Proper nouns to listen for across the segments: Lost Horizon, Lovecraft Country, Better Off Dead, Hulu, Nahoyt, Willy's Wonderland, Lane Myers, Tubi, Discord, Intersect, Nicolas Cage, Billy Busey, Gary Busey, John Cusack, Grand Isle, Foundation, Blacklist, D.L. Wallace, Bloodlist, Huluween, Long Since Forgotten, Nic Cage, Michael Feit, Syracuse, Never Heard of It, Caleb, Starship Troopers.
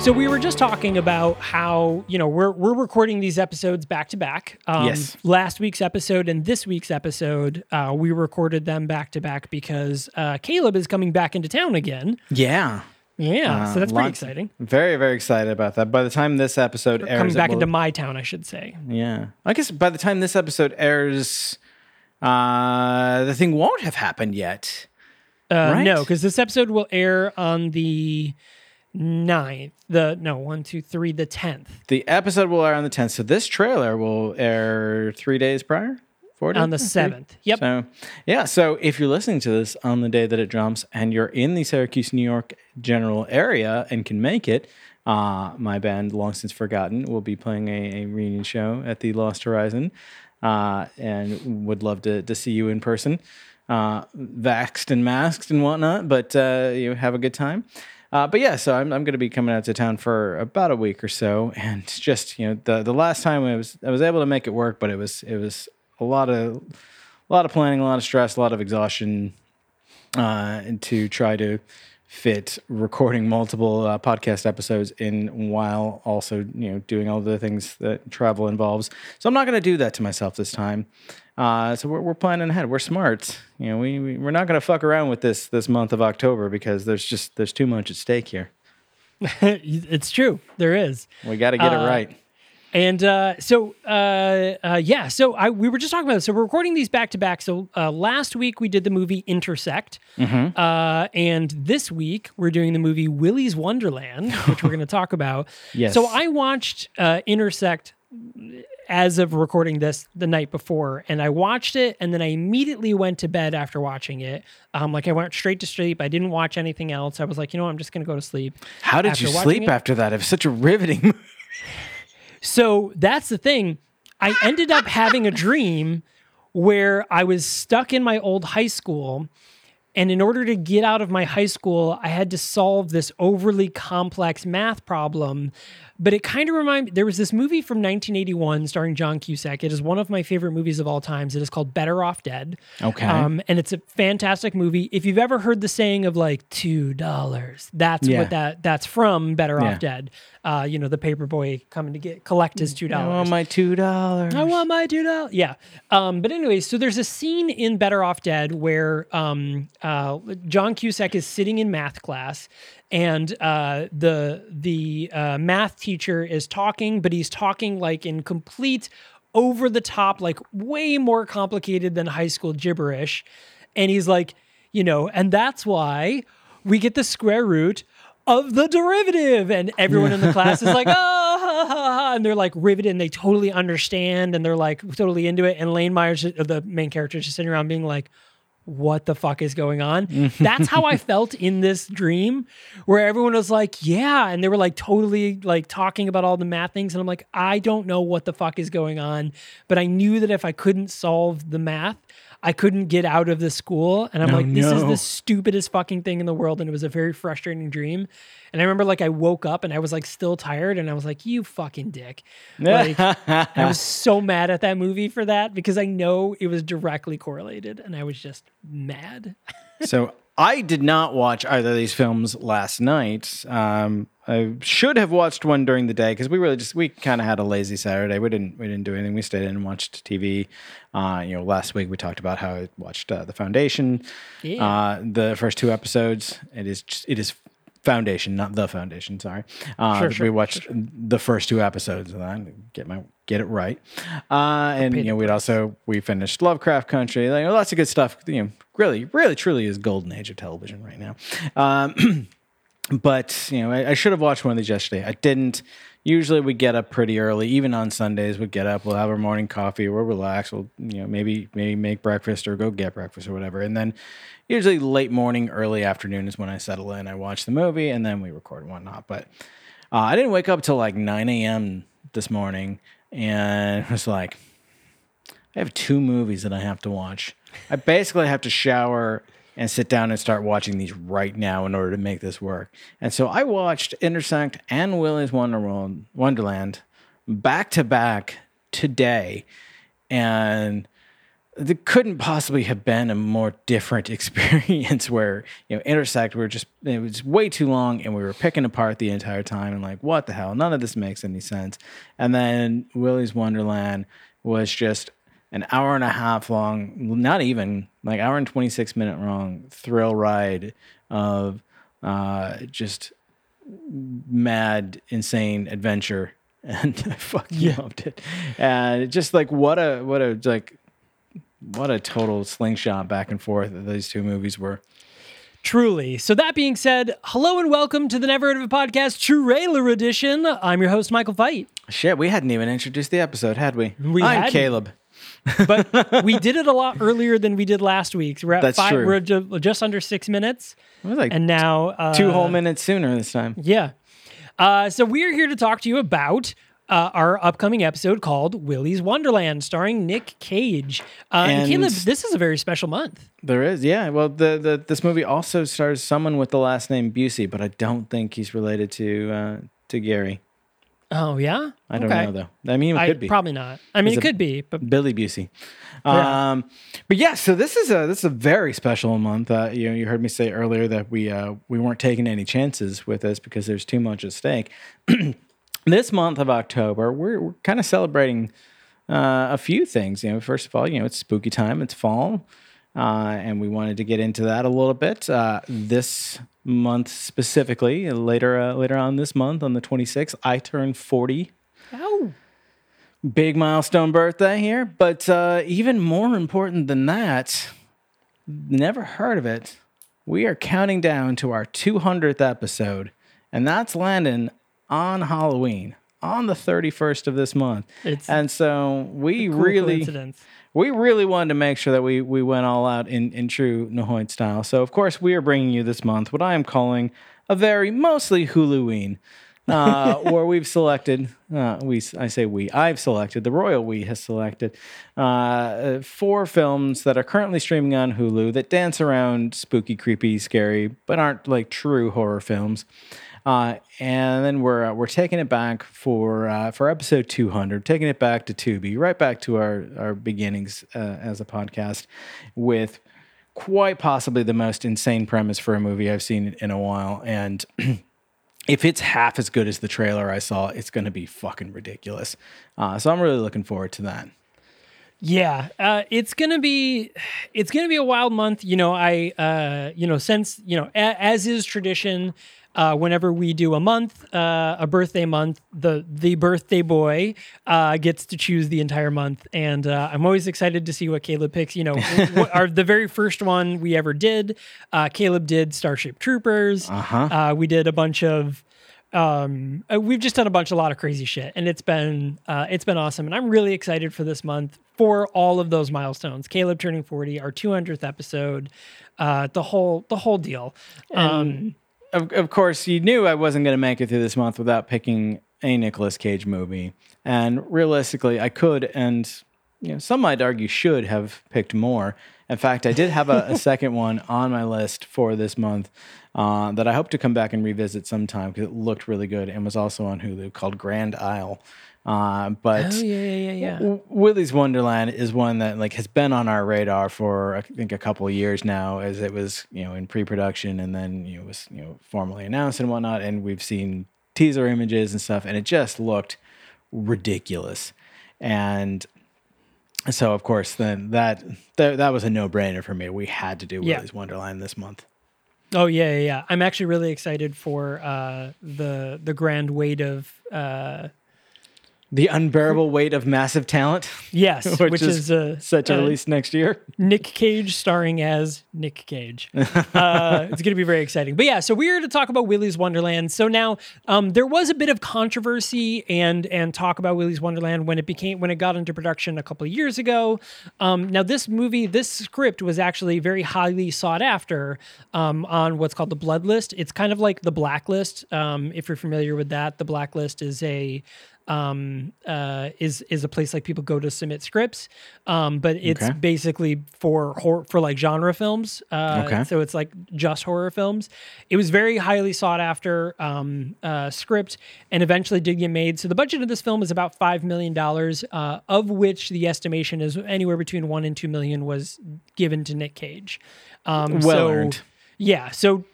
So we were just talking about how, you know, we're recording these episodes back to back. Yes. Last week's episode and this week's episode, we recorded them back to back because Caleb is coming back into town again. Yeah. Yeah. So that's pretty exciting. Very, very excited about that. By the time this episode airs... Coming back into my town, I should say. Yeah. I guess by the time this episode airs, the thing won't have happened yet. Right? No, because this episode will air on the... 9th. The 10th. The episode will air on the 10th. So this trailer will air 3 days prior? 4 days? On the 7th. Yep. So if you're listening to this on the day that it drops and you're in the Syracuse, New York general area and can make it, my band, Long Since Forgotten, will be playing a reunion show at the Lost Horizon and would love to see you in person, vaxxed and masked and whatnot, but you have a good time. So I'm going to be coming out to town for about a week or so, and just, you know, the last time I was able to make it work, but it was a lot of planning, a lot of stress, a lot of exhaustion to try to fit recording multiple podcast episodes in while also, you know, doing all the things that travel involves. So I'm not going to do that to myself this time. So we're planning ahead. We're smart. You know, we're not going to fuck around with this month of October because there's too much at stake here. It's true. There is. We got to get it right. And we were just talking about this. So we're recording these back to back. So last week we did the movie Intersect, mm-hmm. And this week we're doing the movie Willy's Wonderland, which we're going to talk about. Yes. So I watched Intersect as of recording this the night before, and I watched it, and then I immediately went to bed after watching it. I went straight to sleep. I didn't watch anything else. I was like, you know, I'm just going to go to sleep. How did you sleep after that? It was such a riveting movie. So that's the thing. I ended up having a dream where I was stuck in my old high school, and in order to get out of my high school, I had to solve this overly complex math problem. But it kind of reminded me, there was this movie from 1981 starring John Cusack. It is one of my favorite movies of all times. It is called Better Off Dead. Okay. And it's a fantastic movie. If you've ever heard the saying of like $2, that's what that's from Better Off Dead. You know, the paper boy coming to collect his $2. I want my $2. I want my $2. Yeah. But anyway, so there's a scene in Better Off Dead where John Cusack is sitting in math class, and the math teacher is talking, but he's talking like in complete over the top, like way more complicated than high school gibberish. And he's like, you know, and that's why we get the square root of the derivative. And everyone in the class is like, oh, ha, ha, ha. And they're like riveted and they totally understand. And they're like totally into it. And Lane Myers, the main character, is just sitting around being like, what the fuck is going on? That's how I felt in this dream, where everyone was like, yeah. And they were like totally like talking about all the math things. And I'm like, I don't know what the fuck is going on. But I knew that if I couldn't solve the math, I couldn't get out of the school. And I'm this is the stupidest fucking thing in the world. And it was a very frustrating dream. And I remember I woke up and I was still tired. And I was you fucking dick. I was so mad at that movie for that because I know it was directly correlated. And I was just mad. So I did not watch either of these films last night. I should have watched one during the day because we kind of had a lazy Saturday. We didn't do anything. We stayed in and watched TV. Last week we talked about how I watched The Foundation, the first two episodes. It is Foundation, not The Foundation. Sorry, we watched the first two episodes of that. Get it right. We finished Lovecraft Country. Lots of good stuff. Really, truly is golden age of television right now. But, I should have watched one of these yesterday. I didn't. Usually we get up pretty early. Even on Sundays, we get up. We'll have our morning coffee. We'll relax. We'll, maybe make breakfast or go get breakfast or whatever. And then usually late morning, early afternoon is when I settle in. I watch the movie, and then we record and whatnot. But I didn't wake up till 9 a.m. this morning. And it was I have two movies that I have to watch. I basically have to shower and sit down and start watching these right now in order to make this work. And so I watched Intersect and Willy's Wonderland back to back today. And there couldn't possibly have been a more different experience where, Intersect, it was way too long and we were picking apart the entire time and what the hell? None of this makes any sense. And then Willy's Wonderland was just an hour and a half long, not even hour and 26 minute long thrill ride of just mad, insane adventure, and I fucking loved it. And just what a total slingshot back and forth that those two movies were. Truly. So that being said, hello and welcome to the Never Heard of It podcast trailer edition. I'm your host, Michael Feit. Shit, we hadn't even introduced the episode, had we? I'm Caleb. But we did it a lot earlier than we did last week. We're at That's five. True. We're just under 6 minutes. It was and now 2 whole minutes sooner this time. Yeah. So we're here to talk to you about our upcoming episode called Willy's Wonderland, starring Nic Cage. And Caleb, this is a very special month. There is, yeah. Well, this movie also stars someone with the last name Busey, but I don't think he's related to Gary. Oh, yeah? I don't know, though. I mean, it could be. Probably not. I mean, it could be. But Billy Busey. Yeah. But yeah, so this is a very special month. You heard me say earlier that we weren't taking any chances with this because there's too much at stake. This month of October, we're kind of celebrating a few things. First of all, it's spooky time. It's fall. And we wanted to get into that a little bit this month specifically. Later on this month, on the 26th, I turn 40. Oh, big milestone birthday here! But even more important than that, Never Heard of It. We are counting down to our 200th episode, and that's landing on Halloween on the 31st of this month. We really wanted to make sure that we went all out in true Nahoyt style. So, of course, we are bringing you this month what I am calling a very mostly Huluween, where we've selected, I've selected, the royal we has selected, 4 films that are currently streaming on Hulu that dance around spooky, creepy, scary, but aren't true horror films. And then we're taking it back for episode 200, taking it back to Tubi, right back to our beginnings as a podcast, with quite possibly the most insane premise for a movie I've seen in a while. And if it's half as good as the trailer I saw, it's going to be fucking ridiculous. So I'm really looking forward to that. Yeah, it's gonna be a wild month. As is tradition. Whenever we do a month, a birthday month, the birthday boy gets to choose the entire month, and I'm always excited to see what Caleb picks. The very first one we ever did, Caleb did Starship Troopers. Uh-huh. We did a bunch of, we've just done a lot of crazy shit, and it's been awesome, and I'm really excited for this month for all of those milestones. Caleb turning 40, our 200th episode, the whole deal. Of course, you knew I wasn't going to make it through this month without picking a Nicolas Cage movie. And realistically, I could and you know, some might argue should have picked more. In fact, I did have a second one on my list for this month that I hope to come back and revisit sometime because it looked really good and was also on Hulu called Grand Isle. But Willy's Wonderland is one that like has been on our radar for I think a couple of years now, as it was in pre-production and then was formally announced and whatnot, and we've seen teaser images and stuff, and it just looked ridiculous. And so of course then that was a no-brainer for me. We had to do Willy's Wonderland this month. Oh yeah. I'm actually really excited for the grand weight of the unbearable weight of massive talent. Yes, which is set to release next year. Nic Cage starring as Nic Cage. It's going to be very exciting. But yeah, so we're here to talk about Willy's Wonderland. So now there was a bit of controversy and talk about Willy's Wonderland when it got into production a couple of years ago. Now this script was actually very highly sought after on what's called the Bloodlist. It's kind of like the Blacklist. If you're familiar with that, the Blacklist is a place like people go to submit scripts, but it's basically for like genre films. So it's like just horror films. It was very highly sought after script and eventually did get made. So the budget of this film is about $5 million, of which the estimation is anywhere between $1 and $2 million was given to Nic Cage. Earned. Yeah, so,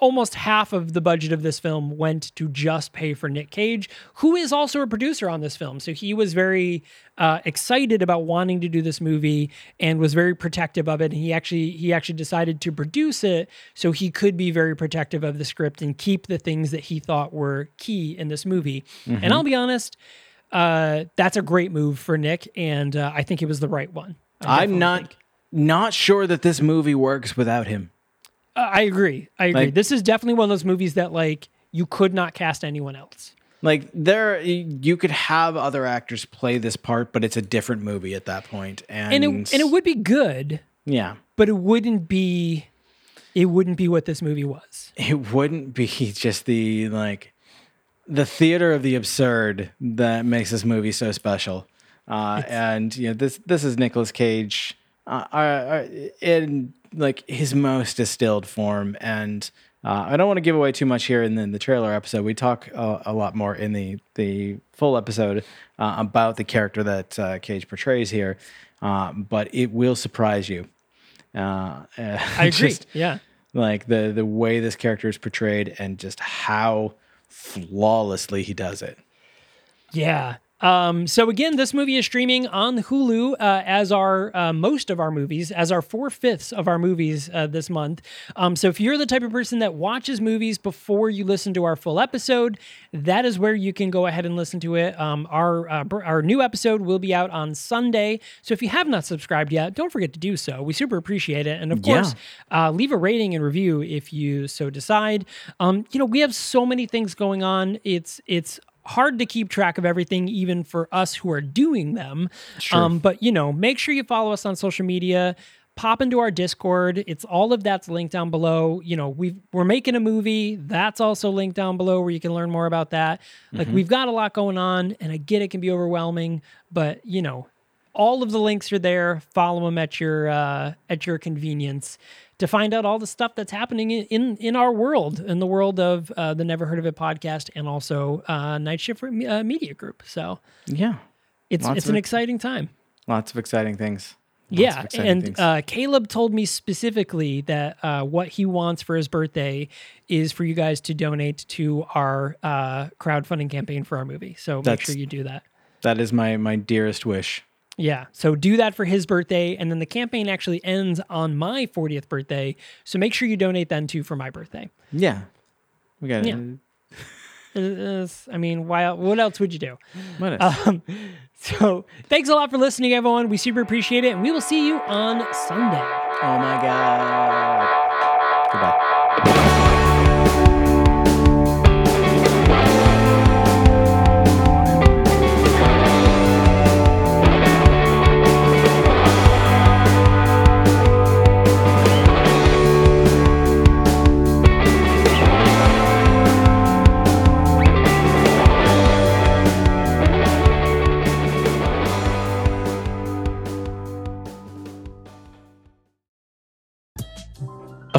almost half of the budget of this film went to just pay for Nic Cage, who is also a producer on this film. So he was very excited about wanting to do this movie and was very protective of it. And he actually decided to produce it so he could be very protective of the script and keep the things that he thought were key in this movie. Mm-hmm. And I'll be honest, that's a great move for Nick, and I think it was the right one. I'm not sure that this movie works without him. I agree. Like, this is definitely one of those movies that like you could not cast anyone else. Like you could have other actors play this part, but it's a different movie at that point. And it would be good. Yeah. But it wouldn't be what this movie was. It wouldn't be just the theater of the absurd that makes this movie so special. This is Nicolas Cage in like his most distilled form, and I don't want to give away too much here in the trailer episode. We talk a lot more in the full episode about the character that Cage portrays here, but it will surprise you. I agree. Like the way this character is portrayed and just how flawlessly he does it. Yeah. So again, this movie is streaming on Hulu, as are most of our movies, as are 4/5 of our movies this month. So if you're the type of person that watches movies before you listen to our full episode, that is where you can go ahead and listen to it. Our new episode will be out on Sunday. So if you have not subscribed yet, don't forget to do so. We super appreciate it. And of course, leave a rating and review if you so decide. We have so many things going on. It's hard to keep track of everything, even for us who are doing them. Sure. But, make sure you follow us on social media, pop into our Discord. It's all of that's linked down below. We're making a movie. That's also linked down below where you can learn more about that. Like we've got a lot going on, and I get it can be overwhelming, but all of the links are there. Follow them at your convenience to find out all the stuff that's happening in our world, in the world of the Never Heard of It podcast, and also Nightshift Media Group. So it's an exciting time. Lots of exciting things. Caleb told me specifically that what he wants for his birthday is for you guys to donate to our crowdfunding campaign for our movie. So make sure you do that. That is my dearest wish. Yeah, so do that for his birthday, and then the campaign actually ends on my 40th birthday, so make sure you donate then, too, for my birthday. Yeah. We got it. Yeah. What else would you do? What else? So thanks a lot for listening, everyone. We super appreciate it, and we will see you on Sunday. Oh, my God. Goodbye. a